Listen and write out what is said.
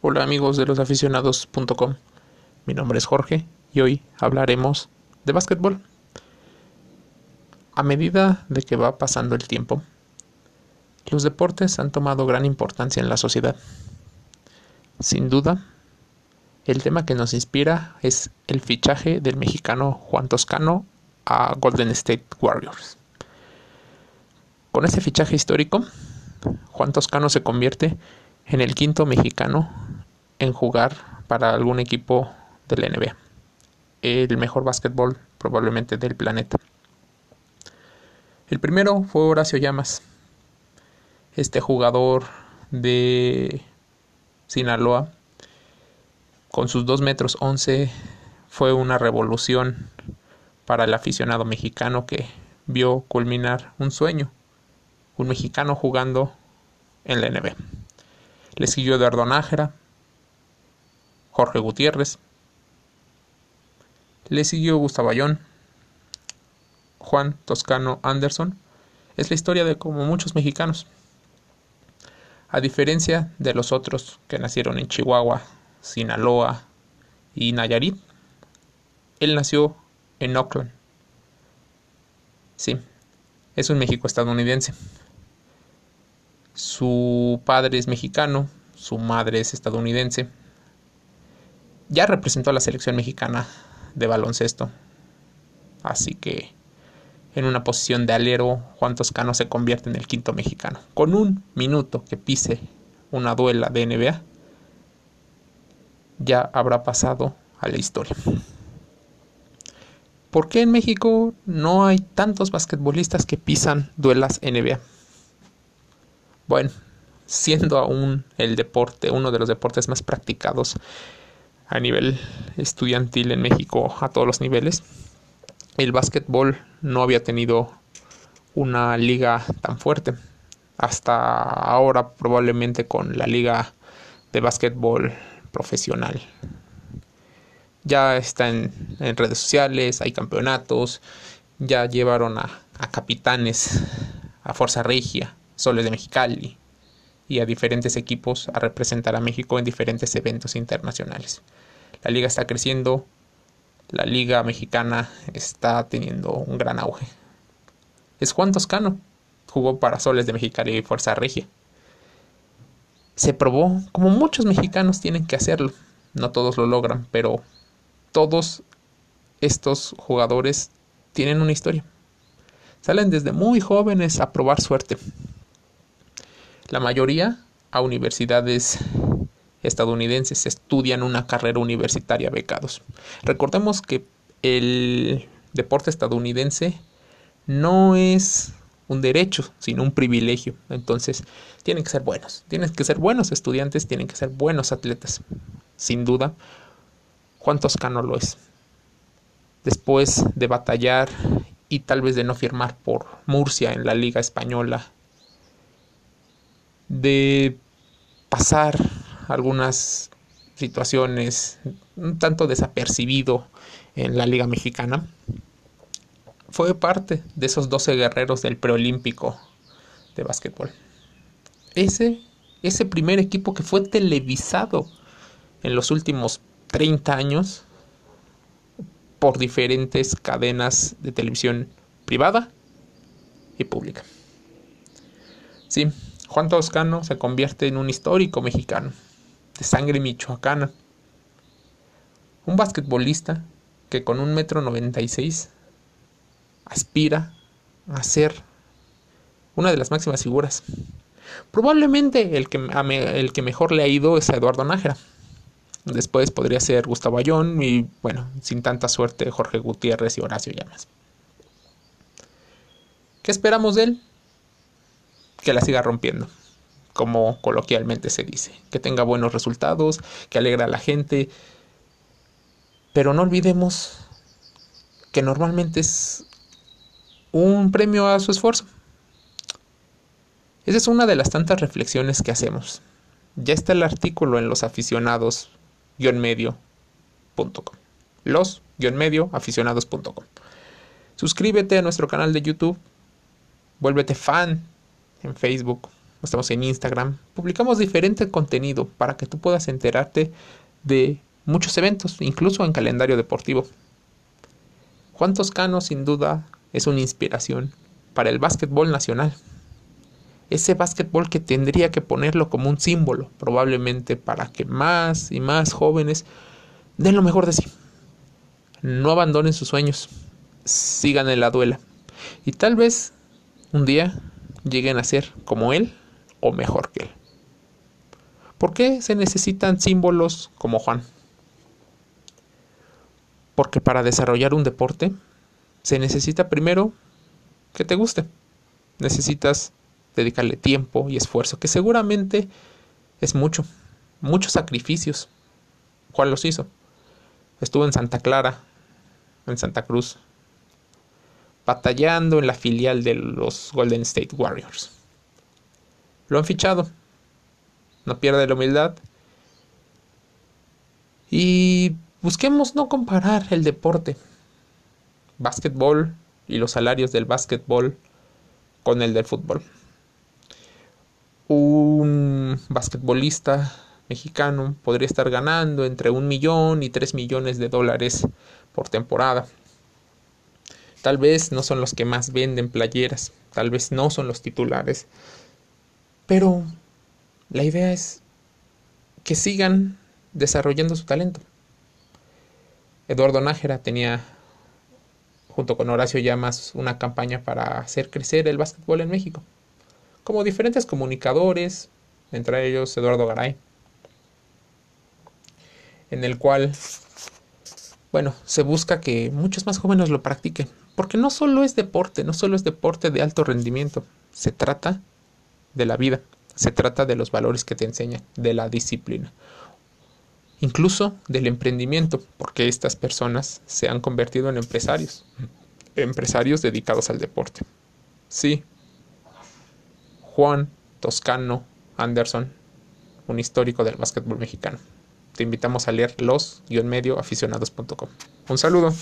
Hola amigos de losaficionados.com, mi nombre es Jorge y hoy hablaremos de básquetbol. A medida de que va pasando el tiempo, los deportes han tomado gran importancia en la sociedad. Sin duda, el tema que nos inspira es el fichaje del mexicano Juan Toscano a Golden State Warriors. Con ese fichaje histórico, Juan Toscano se convierte en el quinto mexicano en jugar para algún equipo de la NBA, el mejor básquetbol probablemente del planeta. El primero fue Horacio Llamas, este jugador de Sinaloa. Con sus 2,11 metros fue una revolución para el aficionado mexicano que vio culminar un sueño, un mexicano jugando en la NBA. Le siguió Eduardo Nájera, Jorge Gutiérrez, le siguió Gustavo Ayón, Juan Toscano Anderson. Es la historia de como muchos mexicanos, a diferencia de los otros que nacieron en Chihuahua, Sinaloa y Nayarit. Él nació en Oakland. Sí, es un México estadounidense. Su padre es mexicano, su madre es estadounidense. Ya representó a la selección mexicana de baloncesto. Así que en una posición de alero, Juan Toscano se convierte en el quinto mexicano. Con un minuto que pise una duela de NBA, ya habrá pasado a la historia. ¿Por qué en México no hay tantos basquetbolistas que pisan duelas NBA? Bueno, siendo aún el deporte, uno de los deportes más practicados a nivel estudiantil en México a todos los niveles, el básquetbol no había tenido una liga tan fuerte. Hasta ahora, probablemente con la liga de básquetbol profesional. Ya está en redes sociales, hay campeonatos, ya llevaron a capitanes, a Fuerza Regia, Soles de Mexicali y a diferentes equipos a representar a México en diferentes eventos internacionales. La liga está creciendo, la liga mexicana está teniendo un gran auge. Es Juan Toscano, jugó para Soles de Mexicali y Fuerza Regia. Se probó, como muchos mexicanos tienen que hacerlo. No todos lo logran, pero todos estos jugadores tienen una historia. Salen desde muy jóvenes a probar suerte. La mayoría a universidades estadounidenses, estudian una carrera universitaria becados. Recordemos que el deporte estadounidense no es un derecho, sino un privilegio. Entonces, tienen que ser buenos estudiantes, tienen que ser buenos atletas. Sin duda, Juan Toscano lo es. Después de batallar y tal vez de no firmar por Murcia en la Liga Española, de pasar algunas situaciones un tanto desapercibido en la Liga Mexicana, fue parte de esos 12 guerreros del preolímpico de básquetbol. Ese primer equipo que fue televisado en los últimos 30 años por diferentes cadenas de televisión privada y pública. Sí, Juan Toscano se convierte en un histórico mexicano de sangre michoacana. Un basquetbolista que con 1,96 metros aspira a ser una de las máximas figuras. Probablemente el que mejor le ha ido es a Eduardo Nájera. Después podría ser Gustavo Ayón y, bueno, sin tanta suerte, Jorge Gutiérrez y Horacio Llamas. ¿Qué esperamos de él? Que la siga rompiendo, como coloquialmente se dice. Que tenga buenos resultados, que alegre a la gente. Pero no olvidemos que normalmente es un premio a su esfuerzo. Esa es una de las tantas reflexiones que hacemos. Ya está el artículo en losaficionados-medio.com. Los-medio-aficionados.com. Suscríbete a nuestro canal de YouTube. Vuélvete fan en Facebook. estamos en Instagram, publicamos diferente contenido para que tú puedas enterarte de muchos eventos, incluso en calendario deportivo. Juan Toscano sin duda es una inspiración para el básquetbol nacional. Ese básquetbol que tendría que ponerlo como un símbolo, probablemente para que más y más jóvenes den lo mejor de sí. No abandonen sus sueños, sigan en la duela. Y tal vez un día lleguen a ser como él o mejor que él. ¿Por qué se necesitan símbolos como Juan? Porque para desarrollar un deporte se necesita primero que te guste. Necesitas dedicarle tiempo y esfuerzo, que seguramente es mucho, muchos sacrificios. Juan los hizo. Estuvo en Santa Clara, en Santa Cruz, batallando en la filial de los Golden State Warriors. Lo han fichado, no pierde la humildad. Y busquemos no comparar el deporte, básquetbol y los salarios del básquetbol con el del fútbol. Un basquetbolista mexicano podría estar ganando entre $1 millón y $3 millones por temporada. Tal vez no son los que más venden playeras, tal vez no son los titulares, pero la idea es que sigan desarrollando su talento. Eduardo Nájera tenía, junto con Horacio Llamas, una campaña para hacer crecer el básquetbol en México, como diferentes comunicadores, entre ellos Eduardo Garay, en el cual, bueno, se busca que muchos más jóvenes lo practiquen, porque no solo es deporte, no solo es deporte de alto rendimiento, se trata de la vida, se trata de los valores que te enseñan, de la disciplina, incluso del emprendimiento, porque estas personas se han convertido en empresarios dedicados al deporte. Sí, Juan Toscano Anderson, un histórico del básquetbol mexicano. Te invitamos a leer los-medioaficionados.com. Un saludo.